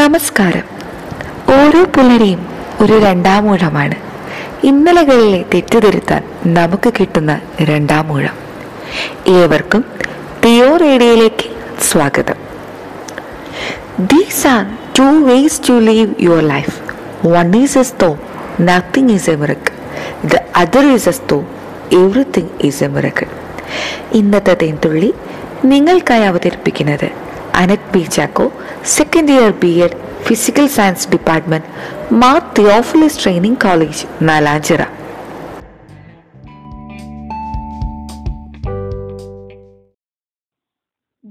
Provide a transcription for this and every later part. നമസ്കാരം. ഓരോ പുലരിയും ഒരു രണ്ടാമൂഴമാണ്. ഇന്നലകളിലെ തെറ്റിദ്ധരുത്താൻ നമുക്ക് കിട്ടുന്ന രണ്ടാമൂഴം. ഏവർക്കും തിയോ റേഡിയോയിലേക്ക് സ്വാഗതം. These are two ways to live your life. One is as though nothing is a miracle. The other is as though everything is a miracle. ഇന്നത്തെ തേൻതുള്ളി നിങ്ങൾക്കായി അവതരിപ്പിക്കുന്നത് അനന്ത് ബിചാക്കോ, second year B.Ed, physical science department, Mar Theophilus training college, Nalanchira.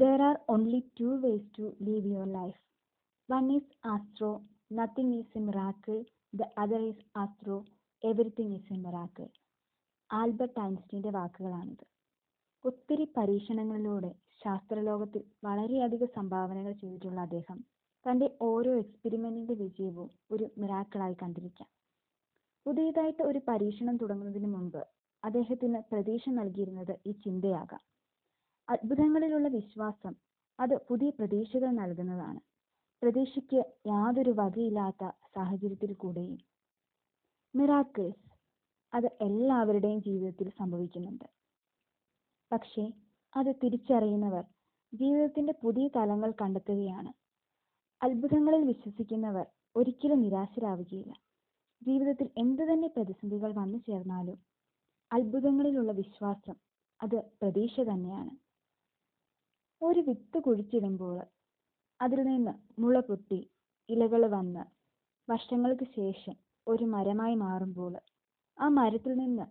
There are only two ways to live your life. One is as though nothing is a miracle. The other is as though everything is a miracle. Albert ഐൻസ്റ്റീൻ്റെ വാക്കുകളാണിത്. ഒത്തിരി പരീക്ഷണങ്ങളിലൂടെ ശാസ്ത്രലോകത്തിൽ വളരെയധികം സംഭാവനകൾ ചെയ്തിട്ടുള്ള അദ്ദേഹം തൻ്റെ ഓരോ എക്സ്പെരിമെന്റിന്റെ വിജയവും ഒരു മിറാക്കിളായി കണ്ടിരിക്കാം. പുതിയതായിട്ട് ഒരു പരീക്ഷണം തുടങ്ങുന്നതിന് മുൻപ് അദ്ദേഹത്തിന് പ്രതീക്ഷ നൽകിയിരുന്നത് ഈ ചിന്തയാകാം. അത്ഭുതങ്ങളിലുള്ള വിശ്വാസം അത് പുതിയ പ്രതീക്ഷകൾ നൽകുന്നതാണ്. പ്രതീക്ഷയ്ക്ക് യാതൊരു വകയില്ലാത്ത സാഹചര്യത്തിൽ കൂടെയും മിറാക്കിൾസ് അത് എല്ലാവരുടെയും ജീവിതത്തിൽ സംഭവിക്കുന്നുണ്ട്. പക്ഷേ അത് തിരിച്ചറിയുന്നവർ ജീവിതത്തിന്റെ പുതിയ തലങ്ങൾ കണ്ടെത്തുകയാണ്. അത്ഭുതങ്ങളിൽ വിശ്വസിക്കുന്നവർ ഒരിക്കലും നിരാശരാവുകയില്ല. ജീവിതത്തിൽ എന്തു തന്നെ പ്രതിസന്ധികൾ വന്നു ചേർന്നാലും അത്ഭുതങ്ങളിലുള്ള വിശ്വാസം അത് പ്രതീക്ഷ തന്നെയാണ്. ഒരു വിത്ത് കുഴിച്ചിടുമ്പോൾ അതിൽ നിന്ന് മുള പൊട്ടി ഇലകൾ വന്ന് വർഷങ്ങൾക്ക് ശേഷം ഒരു മരമായി മാറുമ്പോൾ, ആ മരത്തിൽ നിന്ന്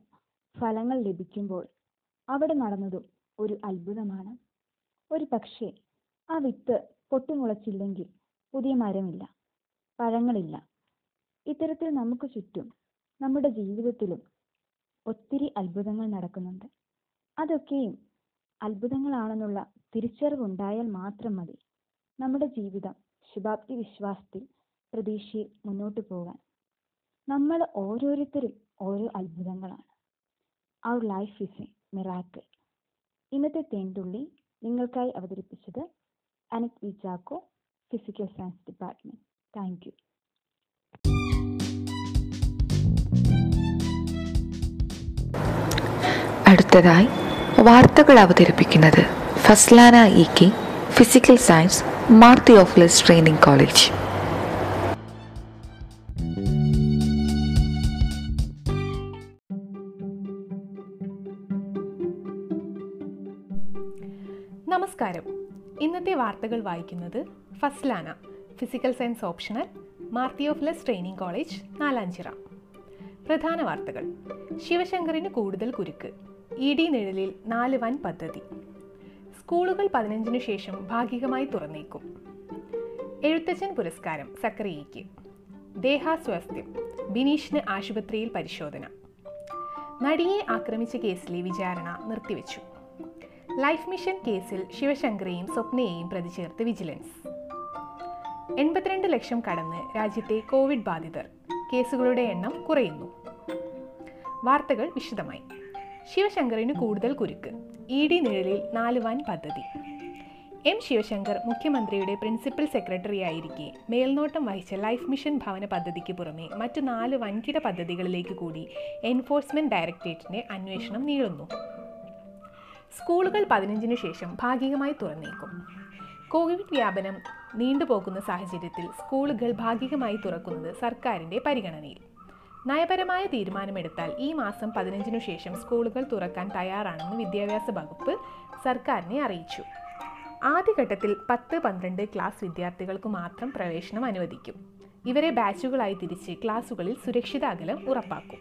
ഫലങ്ങൾ ലഭിക്കുമ്പോൾ അവിടെ നടന്നതും ഒരു അത്ഭുതമാണ്. ഒരു പക്ഷേ ആ വിത്ത് പൊട്ടിമുളച്ചില്ലെങ്കിൽ പുതിയ മരമില്ല, പഴങ്ങളില്ല. ഇത്തരത്തിൽ നമുക്ക് ചുറ്റും നമ്മുടെ ജീവിതത്തിലും ഒത്തിരി അത്ഭുതങ്ങൾ നടക്കുന്നുണ്ട്. അതൊക്കെയും അത്ഭുതങ്ങളാണെന്നുള്ള തിരിച്ചറിവുണ്ടായാൽ മാത്രം മതി നമ്മുടെ ജീവിതം ശുഭാപ്തി, വിശ്വാസത്തിൽ, പ്രതീക്ഷയിൽ മുന്നോട്ട് പോകാൻ. നമ്മൾ ഓരോരുത്തരും ഓരോ അത്ഭുതങ്ങളാണ്. അവർ ലൈഫ് ഈസ് എ മിറാക്കിൾ. ഇന്നത്തെ തേൻതുള്ളി നിങ്ങൾക്കായി അവതരിപ്പിച്ചത് അനന്ത് വിചാക്കോ, physical science department. Thank you. അടുത്തതായി വാർത്തകൾ അവതരിപ്പിക്കുന്നത് Fazlana E.K, physical science, Mar Theophilus training college. നമസ്കാരം. ഇന്നത്തെ വാർത്തകൾ വായിക്കുന്നത് Fazlana, physical science optional, Mar Theophilus training college, Nalanchira. പ്രധാന വാർത്തകൾ: ശിവശങ്കറിന് കൂടുതൽ കുരുക്ക്, ED നിഴലിൽ 4 വൻ പദ്ധതി, സ്കൂളുകൾ 15 ശേഷം ഭാഗികമായി തുറന്നേക്കും, എഴുത്തച്ഛൻ പുരസ്കാരം സക്കറിയയ്ക്ക്, ദേഹാസ്വാസ്ഥ്യം ബിനീഷിന് ആശുപത്രിയിൽ പരിശോധന, നടിയെ ആക്രമിച്ച കേസിലെ വിചാരണ നിർത്തിവെച്ചു, ലൈഫ് മിഷൻ കേസിൽ ശിവശങ്കറേയും സ്വപ്നയെയും പ്രതി ചേർത്ത് വിജിലൻസ്, 82 ലക്ഷം കടന്ന് രാജ്യത്തെ കോവിഡ് ബാധിതർ, കേസുകളുടെ എണ്ണം കുറയുന്നു. വാർത്തകൾ വിശദമായി. ശിവശങ്കറിന് കൂടുതൽ കുരുക്ക്, ED നിഴലിൽ 4 വൻ പദ്ധതി. ശിവശങ്കർ മുഖ്യമന്ത്രിയുടെ പ്രിൻസിപ്പൽ സെക്രട്ടറിയായിരിക്കെ മേൽനോട്ടം വഹിച്ച ലൈഫ് മിഷൻ ഭവന പദ്ധതിക്ക് പുറമെ മറ്റ് 4 വൻകിട പദ്ധതികളിലേക്ക് കൂടി എൻഫോഴ്സ്മെന്റ് ഡയറക്ടറേറ്റിന്റെ അന്വേഷണം നീളുന്നു. സ്കൂളുകൾ 15 ശേഷം ഭാഗികമായി തുറന്നേക്കും. കോവിഡ് വ്യാപനം നീണ്ടുപോകുന്ന സാഹചര്യത്തിൽ സ്കൂളുകൾ ഭാഗികമായി തുറക്കുന്നത് സർക്കാരിൻ്റെ പരിഗണനയിൽ. നയപരമായ തീരുമാനമെടുത്താൽ ഈ മാസം 15 ശേഷം സ്കൂളുകൾ തുറക്കാൻ തയ്യാറാണെന്ന് വിദ്യാഭ്യാസ വകുപ്പ് സർക്കാരിനെ അറിയിച്ചു. ആദ്യഘട്ടത്തിൽ 10-12 ക്ലാസ് വിദ്യാർത്ഥികൾക്ക് മാത്രം പ്രവേശനം അനുവദിക്കും. ഇവരെ ബാച്ചുകളായി തിരിച്ച് ക്ലാസുകളിൽ സുരക്ഷിത അകലം ഉറപ്പാക്കും.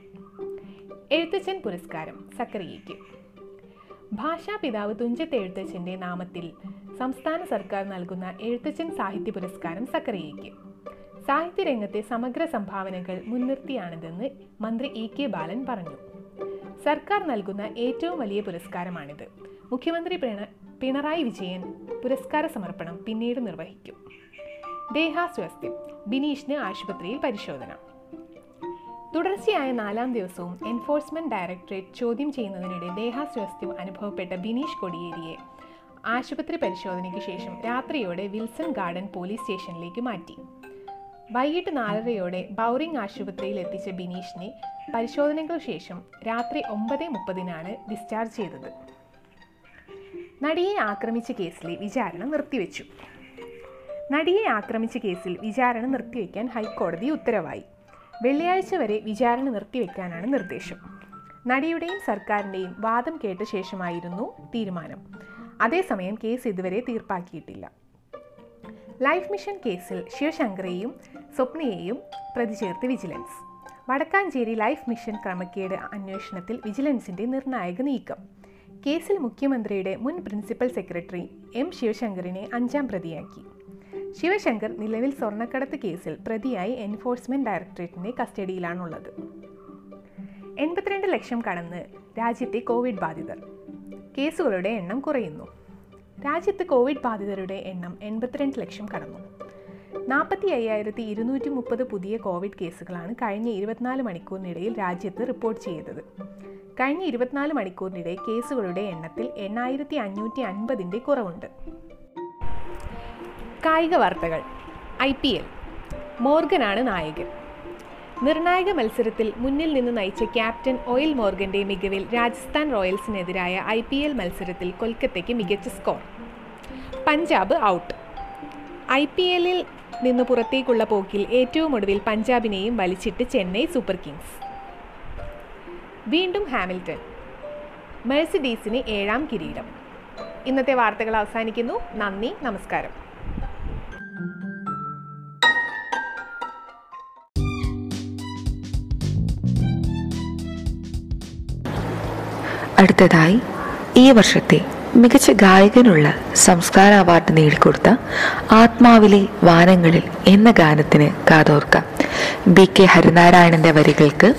എഴുത്തച്ഛൻ പുരസ്കാരം സക്കറിയയ്ക്ക്. ഭാഷാപിതാവ് തുഞ്ചത്ത് എഴുത്തച്ഛൻ്റെ നാമത്തിൽ സംസ്ഥാന സർക്കാർ നൽകുന്ന എഴുത്തച്ഛൻ സാഹിത്യ പുരസ്കാരം സക്കറിയയ്ക്ക്. സാഹിത്യരംഗത്തെ സമഗ്ര സംഭാവനകൾ മുൻനിർത്തിയാണിതെന്ന് മന്ത്രി E.K ബാലൻ പറഞ്ഞു. സർക്കാർ നൽകുന്ന ഏറ്റവും വലിയ പുരസ്കാരമാണിത്. മുഖ്യമന്ത്രി പിണറായി വിജയൻ പുരസ്കാര സമർപ്പണം പിന്നീട് നിർവഹിക്കും. ദേഹാസ്വാസ്ഥ്യം ബിനീഷിന് ആശുപത്രിയിൽ പരിശോധന. തുടർച്ചയായ 4ാം ദിവസവും എൻഫോഴ്സ്മെന്റ് ഡയറക്ടറേറ്റ് ചോദ്യം ചെയ്യുന്നതിനിടെ ദേഹാസ്വാസ്ഥ്യം അനുഭവപ്പെട്ട ബിനീഷ് കൊടിയേരിയെ ആശുപത്രി പരിശോധനയ്ക്ക് ശേഷം രാത്രിയോടെ വിൽസൺ ഗാർഡൻ പോലീസ് സ്റ്റേഷനിലേക്ക് മാറ്റി. വൈകിട്ട് 4:30 ബൗറിംഗ് ആശുപത്രിയിൽ എത്തിച്ച ബിനീഷിനെ പരിശോധനകൾക്ക് ശേഷം രാത്രി 9:30 ഡിസ്ചാർജ് ചെയ്തത്. നടിയെ ആക്രമിച്ച കേസിലെ വിചാരണ നിർത്തിവെച്ചു. നടിയെ ആക്രമിച്ച കേസിൽ വിചാരണ നിർത്തിവെക്കാൻ ഹൈക്കോടതി ഉത്തരവായി. വെള്ളിയാഴ്ച വരെ വിചാരണ നിർത്തിവെക്കാനാണ് നിർദ്ദേശം. നടിയുടെയും സർക്കാരിൻ്റെയും വാദം കേട്ട ശേഷമായിരുന്നു തീരുമാനം. അതേസമയം കേസ് ഇതുവരെ തീർപ്പാക്കിയിട്ടില്ല. ലൈഫ് മിഷൻ കേസിൽ ശിവശങ്കറേയും സ്വപ്നയെയും പ്രതി ചേർത്ത് വിജിലൻസ്. വടക്കാഞ്ചേരി ലൈഫ് മിഷൻ ക്രമക്കേട് അന്വേഷണത്തിൽ വിജിലൻസിൻ്റെ നിർണായക നീക്കം. കേസിൽ മുഖ്യമന്ത്രിയുടെ മുൻ പ്രിൻസിപ്പൽ സെക്രട്ടറി എം ശിവശങ്കറിനെ 5-ാം പ്രതിയാക്കി. ശിവശങ്കർ നിലവിൽ സ്വർണ്ണക്കടത്ത് കേസിൽ പ്രതിയായി എൻഫോഴ്സ്മെൻറ്റ് ഡയറക്ടറേറ്റിൻ്റെ കസ്റ്റഡിയിലാണുള്ളത്. 82 ലക്ഷം കടന്ന് രാജ്യത്തെ കോവിഡ് ബാധിതർ. കേസുകളുടെ എണ്ണം കുറയുന്നു. രാജ്യത്ത് കോവിഡ് ബാധിതരുടെ എണ്ണം 82 ലക്ഷം കടന്നു. 45,230 പുതിയ കോവിഡ് കേസുകളാണ് കഴിഞ്ഞ 24 മണിക്കൂറിനിടയിൽ രാജ്യത്ത് റിപ്പോർട്ട് ചെയ്തത്. കഴിഞ്ഞ 24 മണിക്കൂറിനിടെ കേസുകളുടെ എണ്ണത്തിൽ 8,550ൻ്റെ കുറവുണ്ട്. കായിക വാർത്തകൾ. IPL. മോർഗനാണ് നായകൻ. നിർണായക മത്സരത്തിൽ മുന്നിൽ നിന്ന് നയിച്ച ക്യാപ്റ്റൻ ഓയിൽ മോർഗൻ്റെ മികവിൽ രാജസ്ഥാൻ റോയൽസിനെതിരായ IPL മത്സരത്തിൽ കൊൽക്കത്തയ്ക്ക് മികച്ച സ്കോർ. പഞ്ചാബ് ഔട്ട്. IPLൽ നിന്ന് പുറത്തേക്കുള്ള പോക്കിൽ ഏറ്റവും ഒടുവിൽ പഞ്ചാബിനെയും വലിച്ചിട്ട് ചെന്നൈ സൂപ്പർ കിങ്സ്. വീണ്ടും ഹാമിൽട്ടൺ. മെഴ്സിഡീസിന് 7-ാം കിരീടം. ഇന്നത്തെ വാർത്തകൾ അവസാനിക്കുന്നു. നന്ദി, നമസ്കാരം. അടുത്തതായി ഈ വർഷത്തെ മികച്ച ഗായകനുള്ള സംസ്കാര അവാർഡ് നേടിക്കൊടുത്ത ആത്മാവിലെ വാനങ്ങളിൽ എന്ന ഗാനത്തിന് കാതോർക്കാം. BK ഹരിനാരായണൻ്റെ വരികൾക്ക്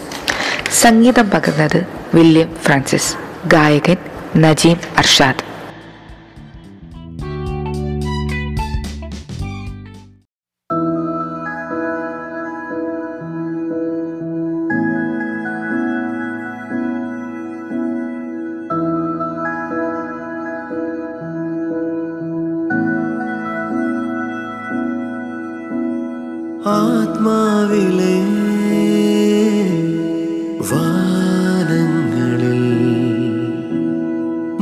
സംഗീതം പകർന്നത് വില്യം ഫ്രാൻസിസ്, ഗായകൻ നജീം അർഷാദ്. ആത്മാവിലെ വാനങ്ങളിൽ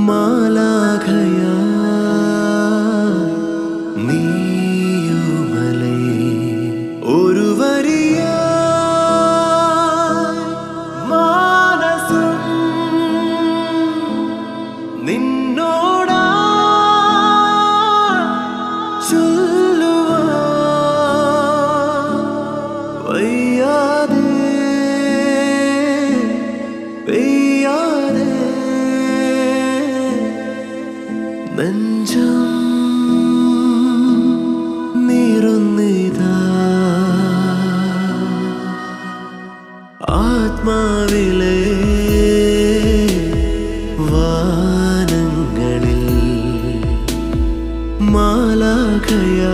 മാലാഖയാ നീയുമലേ ഒരു വരിയ മാനസം നിന്നോടാ ആത്മാവിലെ വാനങ്ങളിൽ മാലാഖയാ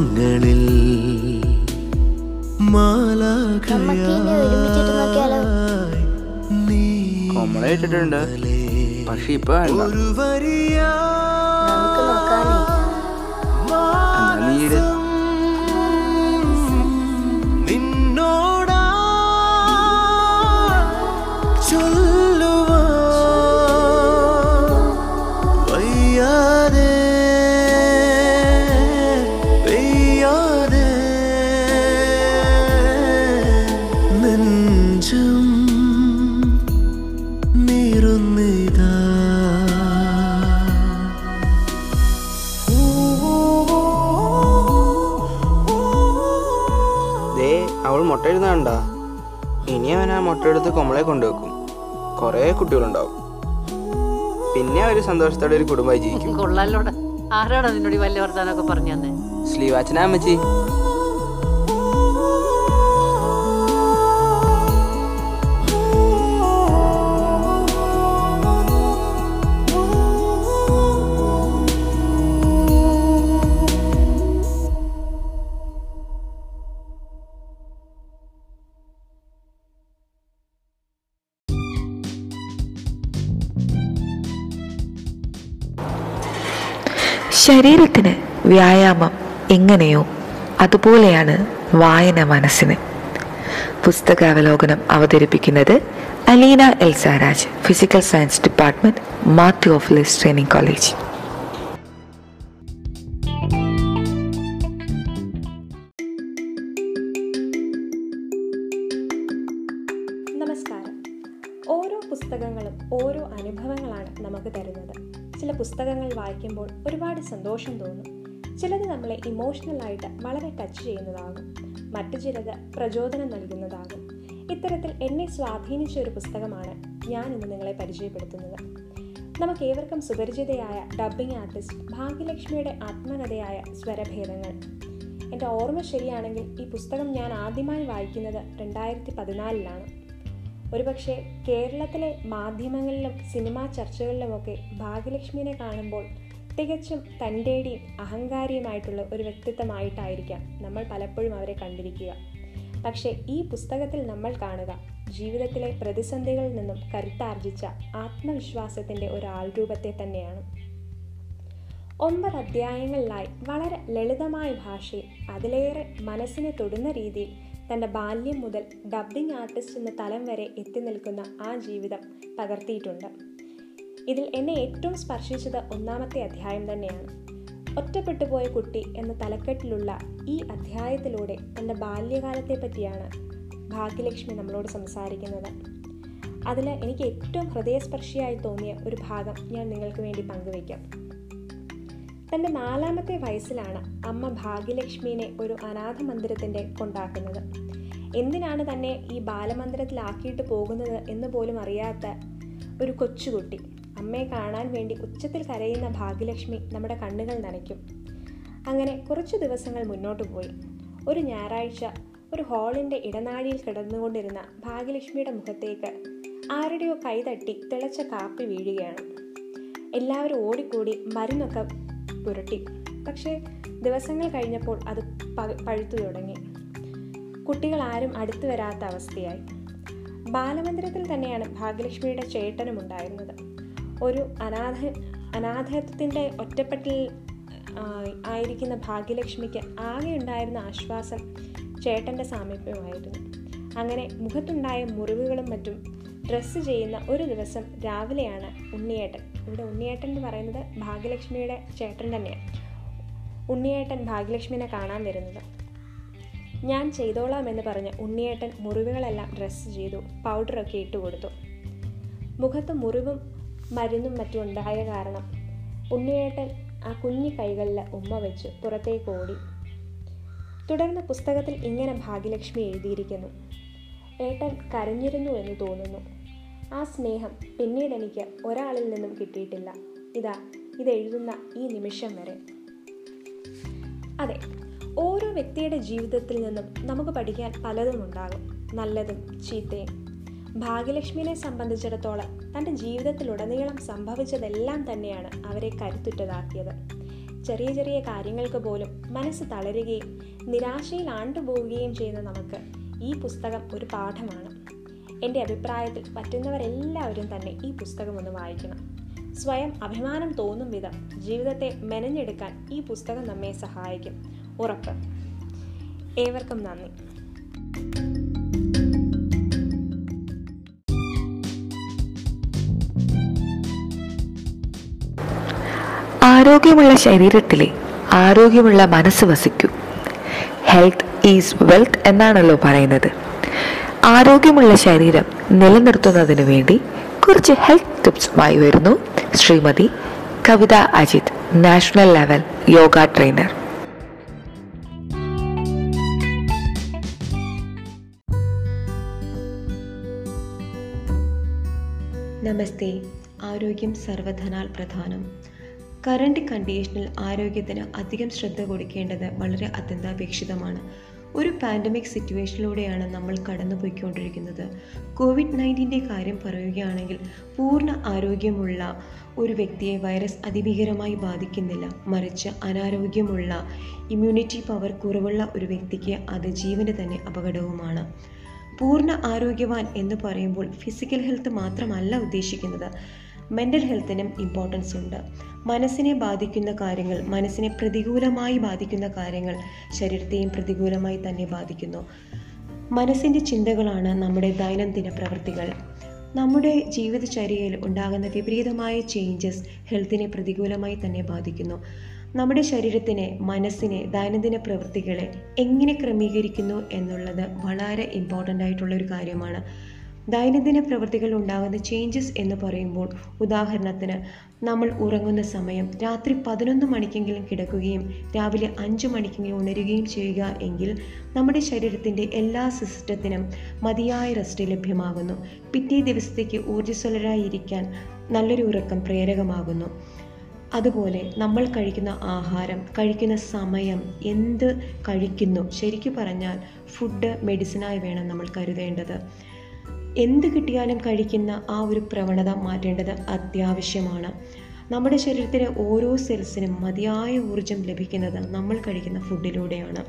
കരങ്ങളിൽ മാലാഖയായിട്ടുണ്ട്. പക്ഷെ ഇപ്പൊ ണ്ട ഇനി അവൻ ആ മുട്ടയെടുത്ത് കൊമളെ കൊണ്ടുവെക്കും. കൊറേ കുട്ടികളുണ്ടാവും, പിന്നെ അവര് സന്തോഷത്തോടെ ഒരു കുടുംബമായി ജീവിക്കും. ശ്രീവാച്ചന അമ്മച്ചി ശരീരത്തിന് വ്യായാമം എങ്ങനെയോ അതുപോലെയാണ് വായന മനസ്സിന്. പുസ്തകാവലോകനം അവതരിപ്പിക്കുന്നത് Aleena L Saraj, physical science department, മാത്യു ഓഫ്ലിസ് ട്രെയിനിങ് കോളേജ്. നമസ്കാരം. ഓരോ പുസ്തകങ്ങളും ഓരോ അനുഭവങ്ങളാണ് നമുക്ക് തരുന്നത്. ചില പുസ്തകങ്ങൾ വായിക്കുമ്പോൾ ഒരുപാട് സന്തോഷം തോന്നും, ചിലത് നമ്മളെ ഇമോഷണലായിട്ട് വളരെ ടച്ച് ചെയ്യുന്നതാകും, മറ്റു ചിലത് പ്രചോദനം നൽകുന്നതാകും. ഇത്തരത്തിൽ എന്നെ സ്വാധീനിച്ച ഒരു പുസ്തകമാണ് ഞാൻ ഇന്ന് നിങ്ങളെ പരിചയപ്പെടുത്തുന്നത്. നമുക്ക് ഏവർക്കും സുപരിചിതയായ ഡബ്ബിംഗ് ആർട്ടിസ്റ്റ് ഭാഗ്യലക്ഷ്മിയുടെ ആത്മകഥയായ സ്വരഭേദങ്ങൾ. എൻ്റെ ഓർമ്മ ശരിയാണെങ്കിൽ ഈ പുസ്തകം ഞാൻ ആദ്യമായി വായിക്കുന്നത് 2014 ഒരുപക്ഷെ കേരളത്തിലെ മാധ്യമങ്ങളിലും സിനിമാ ചർച്ചകളിലുമൊക്കെ ഭാഗ്യലക്ഷ്മിയെ കാണുമ്പോൾ തികച്ചും തൻ്റെയും അഹങ്കാരിയുമായിട്ടുള്ള ഒരു വ്യക്തിത്വമായിട്ടായിരിക്കാം നമ്മൾ പലപ്പോഴും അവരെ കണ്ടിരിക്കുക. പക്ഷേ ഈ പുസ്തകത്തിൽ നമ്മൾ കാണുക ജീവിതത്തിലെ പ്രതിസന്ധികളിൽ നിന്നും കരുത്താർജിച്ച ആത്മവിശ്വാസത്തിൻ്റെ ഒരാൾ രൂപത്തെ തന്നെയാണ്. 9 അധ്യായങ്ങളിലായി വളരെ ലളിതമായ ഭാഷയിൽ അതിലേറെ മനസ്സിനെ തൊടുന്ന രീതിയിൽ തൻ്റെ ബാല്യം മുതൽ ഡബ്ബിംഗ് ആർട്ടിസ്റ്റ് എന്ന തലം വരെ എത്തി നിൽക്കുന്ന ആ ജീവിതം പകർത്തിയിട്ടുണ്ട്. ഇതിൽ എന്നെ ഏറ്റവും സ്പർശിച്ചത് 1-ാമത്തെ അധ്യായം തന്നെയാണ്. ഒറ്റപ്പെട്ടുപോയ കുട്ടി എന്ന തലക്കെട്ടിലുള്ള ഈ അധ്യായത്തിലൂടെ തൻ്റെ ബാല്യകാലത്തെ പറ്റിയാണ് ഭാഗ്യലക്ഷ്മി നമ്മളോട് സംസാരിക്കുന്നത്. അതിൽ എനിക്ക് ഏറ്റവും ഹൃദയസ്പർശിയായി തോന്നിയ ഒരു ഭാഗം ഞാൻ നിങ്ങൾക്ക് വേണ്ടി പങ്കുവയ്ക്കാം. തൻ്റെ 4-മത്തെ വയസ്സിലാണ് അമ്മ ഭാഗ്യലക്ഷ്മിയെ ഒരു അനാഥ മന്ദിരത്തിൻ്റെ കൊണ്ടാക്കുന്നത്. എന്തിനാണ് തന്നെ ഈ ബാലമന്ദിരത്തിലാക്കിയിട്ട് പോകുന്നത് എന്ന് പോലും അറിയാത്ത ഒരു കൊച്ചുകുട്ടി. അമ്മയെ കാണാൻ വേണ്ടി ഉച്ചത്തിൽ കരയുന്ന ഭാഗ്യലക്ഷ്മി നമ്മുടെ കണ്ണുകൾ നനയ്ക്കും. അങ്ങനെ കുറച്ച് ദിവസങ്ങൾ മുന്നോട്ട് പോയി. ഒരു ഞായറാഴ്ച ഒരു ഹാളിൻ്റെ ഇടനാഴിയിൽ കിടന്നുകൊണ്ടിരുന്ന ഭാഗ്യലക്ഷ്മിയുടെ മുഖത്തേക്ക് ആരുടെയോ കൈതട്ടി തിളച്ച കാപ്പി വീഴുകയാണ്. എല്ലാവരും ഓടിക്കൂടി മരുന്നൊക്കെ പുരട്ടി. പക്ഷേ ദിവസങ്ങൾ കഴിഞ്ഞപ്പോൾ അത് പഴുത്തു തുടങ്ങി. കുട്ടികളാരും അടുത്തു വരാത്ത അവസ്ഥയായി. ബാലമന്ദിരത്തിൽ തന്നെയാണ് ഭാഗ്യലക്ഷ്മിയുടെ ചേട്ടനും ഉണ്ടായിരുന്നത്. ഒരു അനാഥത്വത്തിൻ്റെ ഒറ്റപ്പെട്ടിൽ ആയിരിക്കുന്ന ഭാഗ്യലക്ഷ്മിക്ക് ആകെ ഉണ്ടായിരുന്ന ആശ്വാസം ചേട്ടൻ്റെ സാമീപ്യമായിരുന്നു. അങ്ങനെ മുഖത്തുണ്ടായ മുറിവുകളും മറ്റും ഡ്രസ്സ് ചെയ്യുന്ന ഒരു ദിവസം രാവിലെയാണ് ഉണ്ണിയേട്ടൻ, ഇവിടെ ഉണ്ണിയേട്ടൻ എന്ന് പറയുന്നത് ഭാഗ്യലക്ഷ്മിയുടെ ചേട്ടൻ തന്നെയാണ്, ഉണ്ണിയേട്ടൻ ഭാഗ്യലക്ഷ്മിയെ കാണാൻ വരുന്നത്. ഞാൻ ചെയ്തോളാം എന്ന് പറഞ്ഞ് ഉണ്ണിയേട്ടൻ മുറിവുകളെല്ലാം ഡ്രസ്സ് ചെയ്തു, പൗഡറൊക്കെ ഇട്ട് കൊടുത്തു. മുഖത്ത് മുറിവും മരുന്നും മറ്റും ഉണ്ടായ കാരണം ഉണ്ണിയേട്ടൻ ആ കുഞ്ഞി കൈകളിൽ ഉമ്മ വെച്ച് പുറത്തേക്ക് ഓടി. തുടർന്ന് പുസ്തകത്തിൽ ഇങ്ങനെ ഭാഗ്യലക്ഷ്മി എഴുതിയിരിക്കുന്നു: ഏട്ടൻ കരഞ്ഞിരുന്നു എന്ന് തോന്നുന്നു. ആ സ്നേഹം പിന്നീട് എനിക്ക് ഒരാളിൽ നിന്നും കിട്ടിയിട്ടില്ല. ഇതെഴുതുന്ന ഈ നിമിഷം വരെ. അതെ, ഓരോ വ്യക്തിയുടെ ജീവിതത്തിൽ നിന്നും നമുക്ക് പഠിക്കാൻ പലതും ഉണ്ടാകും, നല്ലതും ചീത്തയും. ഭാഗ്യലക്ഷ്മിയെ സംബന്ധിച്ചിടത്തോളം തൻ്റെ ജീവിതത്തിലുടനീളം സംഭവിച്ചതെല്ലാം തന്നെയാണ് അവരെ കരുത്തുറ്റതാക്കിയത്. ചെറിയ ചെറിയ കാര്യങ്ങൾക്ക് പോലും മനസ്സ് തളരുകയും നിരാശയിൽ ആണ്ടുപോവുകയും ചെയ്യുന്ന നമുക്ക് ഈ പുസ്തകം ഒരു പാഠമാണ്. എൻ്റെ അഭിപ്രായത്തിൽ പറ്റുന്നവരെല്ലാവരും തന്നെ ഈ പുസ്തകം ഒന്ന് വായിക്കണം. സ്വയം അഭിമാനം തോന്നും വിധം ജീവിതത്തെ മെനഞ്ഞെടുക്കാൻ ഈ പുസ്തകം നമ്മെ സഹായിക്കും, ഉറപ്പ്. ഏവർക്കും നന്ദി. ആരോഗ്യമുള്ള ശരീരത്തിലെ ആരോഗ്യമുള്ള മനസ്സ് വസിക്കൂ. ഹെൽത്ത് ഈസ് വെൽത്ത് എന്നാണല്ലോ പറയുന്നത്. ആരോഗ്യമുള്ള ശരീരം നിലനിർത്തുന്നതിനു വേണ്ടി കുറച്ച് ഹെൽത്ത് ടിപ്സുമായി വരുന്നു Shrimati Kavitha Ajith, national level yoga trainer. നമസ്തേ. ആരോഗ്യം സർവധനാൽ പ്രധാനം. കറണ്ട് കണ്ടീഷനിൽ ആരോഗ്യത്തിന് അധികം ശ്രദ്ധ കൊടുക്കേണ്ടത് വളരെ അത്യന്താപേക്ഷിതമാണ്. ഒരു പാൻഡമിക് സിറ്റുവേഷനിലൂടെയാണ് നമ്മൾ കടന്നുപോയിക്കൊണ്ടിരിക്കുന്നത്. COVID-19 കാര്യം പറയുകയാണെങ്കിൽ പൂർണ്ണ ആരോഗ്യമുള്ള ഒരു വ്യക്തിയെ വൈറസ് അതിഭീകരമായി ബാധിക്കുന്നില്ല. മറിച്ച് അനാരോഗ്യമുള്ള, ഇമ്മ്യൂണിറ്റി പവർ കുറവുള്ള ഒരു വ്യക്തിക്ക് അത് ജീവന് തന്നെ അപകടവുമാണ്. പൂർണ്ണ ആരോഗ്യവാൻ എന്ന് പറയുമ്പോൾ ഫിസിക്കൽ ഹെൽത്ത് മാത്രമല്ല ഉദ്ദേശിക്കുന്നത്, മെൻ്റൽ ഹെൽത്തിനും ഇമ്പോർട്ടൻസ് ഉണ്ട്. മനസ്സിനെ ബാധിക്കുന്ന കാര്യങ്ങൾ, മനസ്സിനെ പ്രതികൂലമായി ബാധിക്കുന്ന കാര്യങ്ങൾ ശരീരത്തെയും പ്രതികൂലമായി തന്നെ ബാധിക്കുന്നു. മനസ്സിൻ്റെ ചിന്തകളാണ് നമ്മുടെ ദൈനംദിന പ്രവൃത്തികൾ. നമ്മുടെ ജീവിതചര്യയിൽ ഉണ്ടാകുന്ന വിപരീതമായ ചേഞ്ചസ് ഹെൽത്തിനെ പ്രതികൂലമായി തന്നെ ബാധിക്കുന്നു. നമ്മുടെ ശരീരത്തിനെ, മനസ്സിനെ, ദൈനംദിന പ്രവൃത്തികളെ എങ്ങനെ ക്രമീകരിക്കുന്നു എന്നുള്ളത് വളരെ ഇമ്പോർട്ടൻ്റ് ആയിട്ടുള്ളൊരു കാര്യമാണ്. ദൈനംദിന പ്രവൃത്തികളിൽ ഉണ്ടാകുന്ന ചേഞ്ചസ് എന്ന് പറയുമ്പോൾ, ഉദാഹരണത്തിന് നമ്മൾ ഉറങ്ങുന്ന സമയം രാത്രി 11 മണിക്കെങ്കിലും കിടക്കുകയും രാവിലെ 5 മണിക്കെങ്കിലും ഉണരുകയും ചെയ്യുക എങ്കിൽ നമ്മുടെ ശരീരത്തിൻ്റെ എല്ലാ സിസ്റ്റത്തിനും മതിയായ റെസ്റ്റ് ലഭ്യമാകുന്നു. പിറ്റേ ദിവസത്തേക്ക് ഊർജ്ജസ്വലരായിരിക്കാൻ നല്ലൊരു ഉറക്കം പ്രേരകമാകുന്നു. അതുപോലെ നമ്മൾ കഴിക്കുന്ന ആഹാരം, കഴിക്കുന്ന സമയം, എന്ത് കഴിക്കുന്നു, ശരിക്കു പറഞ്ഞാൽ ഫുഡ് മെഡിസിനായി വേണം നമ്മൾ കരുതേണ്ടത്. എന്ത് കിട്ടിയാലും കഴിക്കുന്ന ആ ഒരു പ്രവണത മാറ്റേണ്ടത് അത്യാവശ്യമാണ്. നമ്മുടെ ശരീരത്തിലെ ഓരോ സെൽസിനും മതിയായ ഊർജം ലഭിക്കുന്നത് നമ്മൾ കഴിക്കുന്ന ഫുഡിലൂടെയാണ്.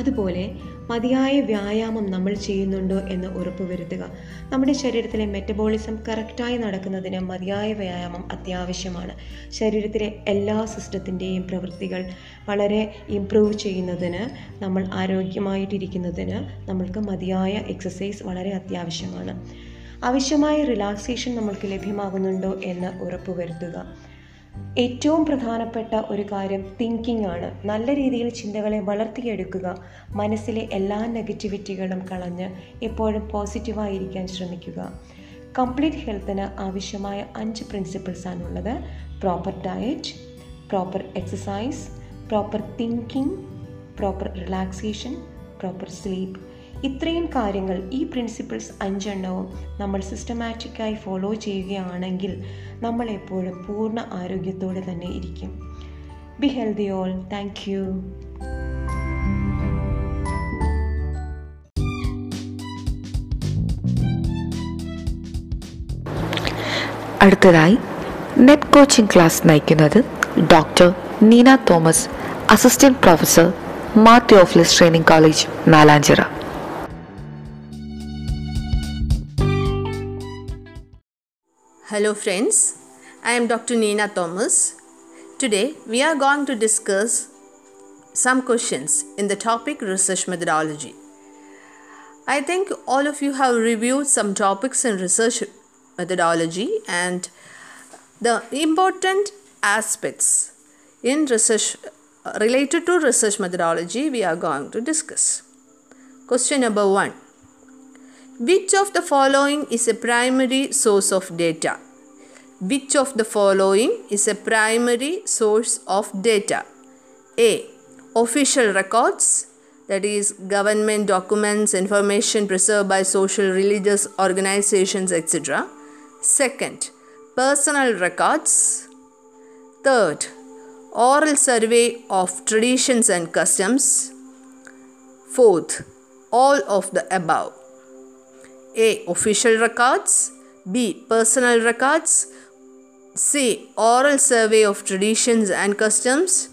അതുപോലെ മതിയായ വ്യായാമം നമ്മൾ ചെയ്യുന്നുണ്ടോ എന്ന് ഉറപ്പുവരുത്തുക. നമ്മുടെ ശരീരത്തിലെ മെറ്റബോളിസം കറക്റ്റായി നടക്കുന്നതിന് മതിയായ വ്യായാമം അത്യാവശ്യമാണ്. ശരീരത്തിലെ എല്ലാ സിസ്റ്റത്തിൻ്റെയും പ്രവൃത്തികൾ വളരെ ഇംപ്രൂവ് ചെയ്യുന്നതിന്, നമ്മൾ ആരോഗ്യമായിട്ടിരിക്കുന്നതിന് നമ്മൾക്ക് മതിയായ എക്സസൈസ് വളരെ അത്യാവശ്യമാണ്. ആവശ്യമായ റിലാക്സേഷൻ നമ്മൾക്ക് ലഭ്യമാകുന്നുണ്ടോ എന്ന് ഉറപ്പുവരുത്തുക. ഏറ്റവും പ്രധാനപ്പെട്ട ഒരു കാര്യം തിങ്കിങ് ആണ്. നല്ല രീതിയിൽ ചിന്തകളെ വളർത്തിയെടുക്കുക. മനസ്സിലെ എല്ലാ നെഗറ്റിവിറ്റികളും കളഞ്ഞ് എപ്പോഴും പോസിറ്റീവായിരിക്കാൻ ശ്രമിക്കുക. കംപ്ലീറ്റ് ഹെൽത്തിന് ആവശ്യമായ 5 പ്രിൻസിപ്പിൾസാണുള്ളത്. Proper diet, proper exercise, proper thinking, proper relaxation, proper sleep. ഇത്രയും കാര്യങ്ങൾ, ഈ പ്രിൻസിപ്പിൾസ് 5 എണ്ണവും നമ്മൾ സിസ്റ്റമാറ്റിക്കായി ഫോളോ ചെയ്യുകയാണെങ്കിൽ നമ്മൾ എപ്പോഴും പൂർണ്ണ ആരോഗ്യത്തോടെ തന്നെ ഇരിക്കും. Be healthy all. Thank you. അടുത്തതായി നെറ്റ് കോച്ചിംഗ് ക്ലാസ് നയിക്കുന്നത് doctor Neena Thomas, assistant professor, Mar Theophilus training college, Nalanchira. Hello friends, I am Dr. Neena Thomas. Today we are going to discuss some questions in the topic research methodology. I think all of you have reviewed some topics in research methodology and the important aspects in research related to research methodology we are going to discuss. Question number 1. Which of the following is a primary source of data? Which of the following is a primary source of data? A. Official records, that is government documents, information preserved by social, religious organizations, etc. Second, personal records. Third, oral survey of traditions and customs. Fourth, all of the above. A. Official records. B. Personal records. C. Oral survey of traditions and customs.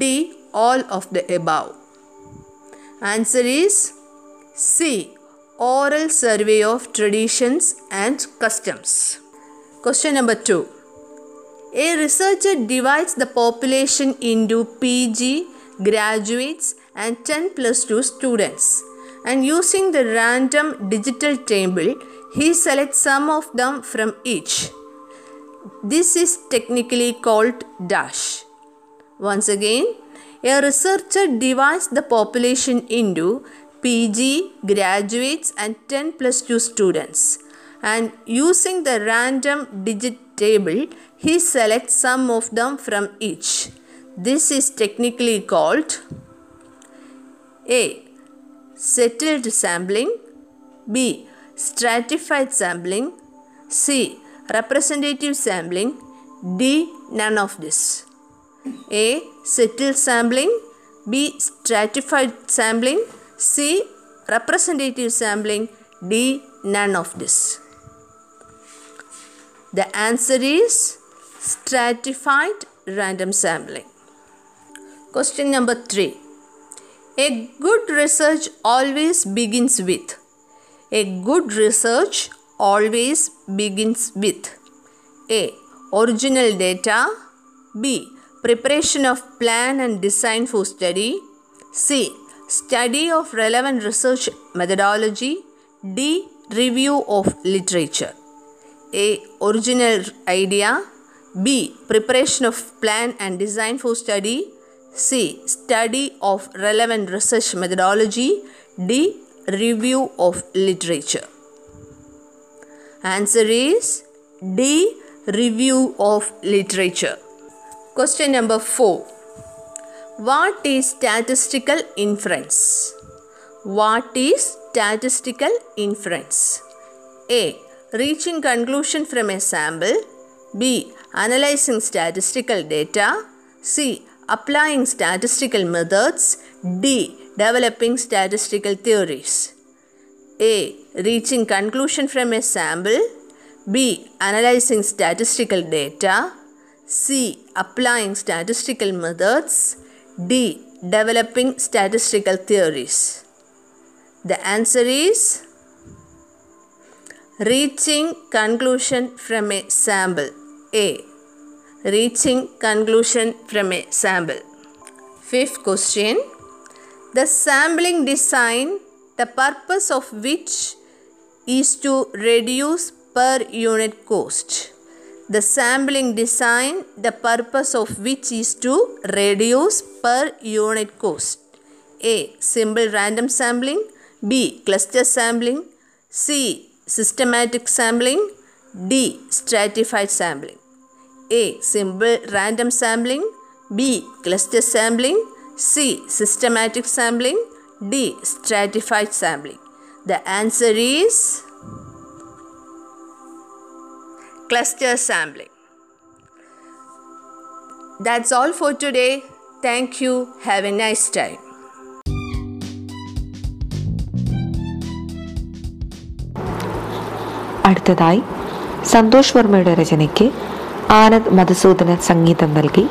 D. All of the above. Answer is C. Oral survey of traditions and customs. Question number 2. A researcher divides the population into PG, graduates and 10 plus 2 students. And using the random digital table, he selects some of them from each. This is technically called dash. Once again, a researcher divides the population into PG, graduates and 10 plus 2 students. And using the random digit table, he selects some of them from each. This is technically called A. Settled sampling. B. Stratified sampling. C. Representative sampling. D. None of this. A. Settled sampling. B. Stratified sampling. C. Representative sampling. D. None of this. The answer is stratified random sampling. Question number 3. A good research always begins with. A good research always begins with. A. Original data. B. Preparation of plan and design for study. C. Study of relevant research methodology. D. Review of literature. A. Original idea. B. Preparation of plan and design for study. C. Study of relevant research methodology. D. Review of literature. Answer is D. Review of literature. Question number 4. What is statistical inference? What is statistical inference? A. Reaching conclusion from a sample. B. Analyzing statistical data. C. Applying statistical methods. D. Developing statistical theories. A. Reaching conclusion from a sample. B. Analyzing statistical data. C. Applying statistical methods. D. Developing statistical theories. The answer is reaching conclusion from a sample. A. Reaching conclusion from a sample. Fifth question. The sampling design, the purpose of which is to reduce per unit cost. The sampling design, the purpose of which is to reduce per unit cost. A. Simple random sampling. B. Cluster sampling. C. Systematic sampling. D. Stratified sampling. A. Simple random sampling. B. Cluster sampling. C. Systematic sampling. D. Stratified sampling. The answer is cluster sampling. That's all for today. Thank you. Have a nice time. അടുത്തതായി സന്തോഷ് വർമ്മയുടെ രചനയ്ക്ക് ആനന്ദ് മധുസൂദനൻ സംഗീതം നൽകി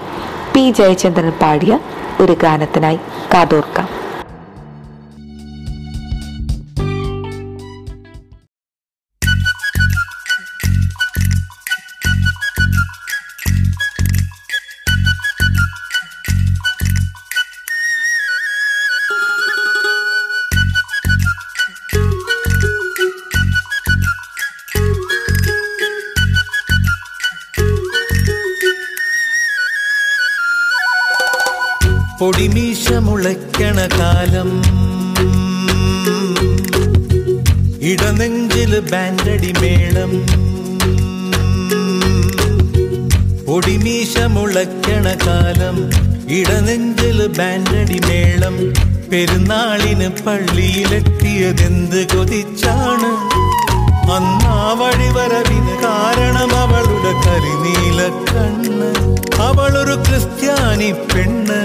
P Jayachandran പാടിയ ഒരു ഗാനത്തിനായി കാതോർക്കാം. പൊടിമീശ മുളയ്ക്കണ കാലം ഇടനെഞ്ചില് ബാൻഡടി മേളം. പൊടിമീശ മുളയ്ക്കണ കാലം ഇടനെഞ്ചില് ബാൻഡടി മേളം. പെരുന്നാളിന് പള്ളിയിലെത്തിയതെന്ത് കൊതിച്ചാണ് അന്നാ വഴിവരവിന് കാരണം അവളുടെ കരിനീല കണ്ണ്. അവളൊരു ക്രിസ്ത്യാനി പെണ്ണ്.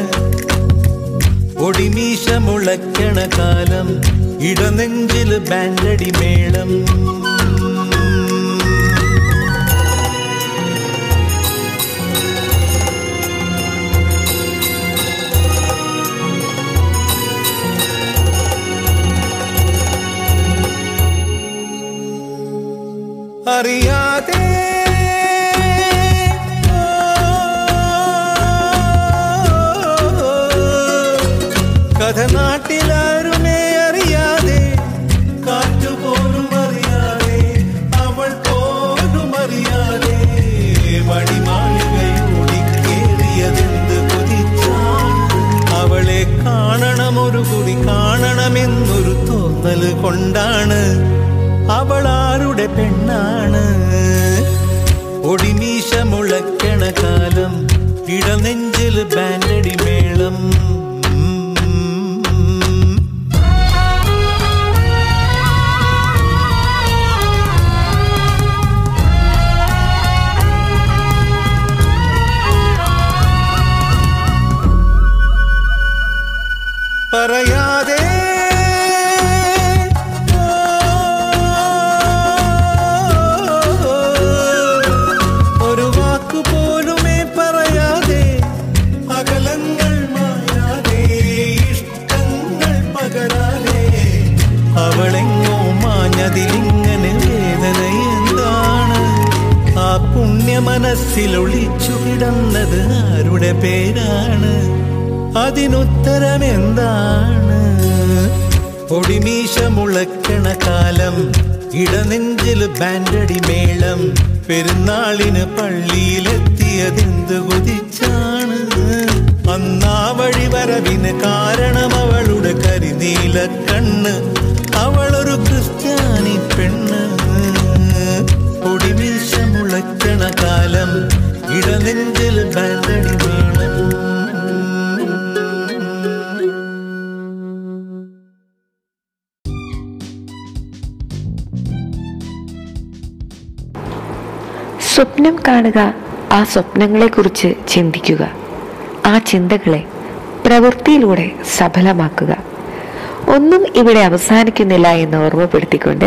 പൊടിമീശ മുളയ്ക്കണ കാലം ഇടനെഞ്ചിൽ ബാൻഡടി മേളം. കഥ നാട്ടിലാരുമേ അറിയാതെ, കാറ്റുപോലും അറിയാതെ, അവൾ പോലും അറിയാതെ, മണിമാളികയോടി കേറിയതെന്ത് കുതിച്ചാൽ അവളെ കാണണം, ഒരു കുടി കാണണമെന്നൊരു തോന്നൽ കൊണ്ടാണ്. അവളാരുടെ പെണ്ണാണ്. ഒടിമീശ മുളക്കണ കാലം, ഇടനെഞ്ചിൽ ബാൻഡടി മേളം. പറയാതെ അവളെങ്ങോ മാഞ്ഞതിലിങ്ങനെ വേദന എന്താണ്? ആ പുണ്യ മനസ്സിലൊളിച്ചു കിടന്നത് ആരുടെ പേരാണ്? അതിനുത്തരമെന്താണ്? പൊടിമീശ മുളക്കണ കാലം, ഇടനെഞ്ചിൽ ബാൻഡടി മേളം. പെരുന്നാളിന് പള്ളിയിലെത്തിയതെന്ത് കുതിച്ചാണ്? അന്നാ വഴി വരവിന് കാരണം അവളുടെ കരിനീല കണ്ണ്. അവളൊരു ക്രിസ്ത്യാനി പെണ്ണ്. പൊടിമീശ മുളക്കണ കാലം, ഇടനെഞ്ചിൽ ബാൻഡടി മേളം. സ്വപ്നം കാണുക, ആ സ്വപ്നങ്ങളെക്കുറിച്ച് ചിന്തിക്കുക, ആ ചിന്തകളെ പ്രവൃത്തിയിലൂടെ സഫലമാക്കുക. ഒന്നും ഇവിടെ അവസാനിക്കുന്നില്ല എന്ന് ഓർമ്മപ്പെടുത്തിക്കൊണ്ട്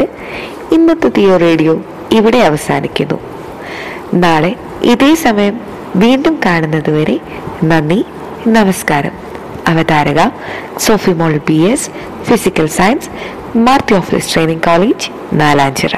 ഇന്നത്തെ തിയോ റേഡിയോ ഇവിടെ അവസാനിക്കുന്നു. നാളെ ഇതേ സമയം വീണ്ടും കാണുന്നതുവരെ നന്ദി, നമസ്കാരം. അവതാരക Sophimol B S, physical science, Mar Theophilus training college, Nalanchira.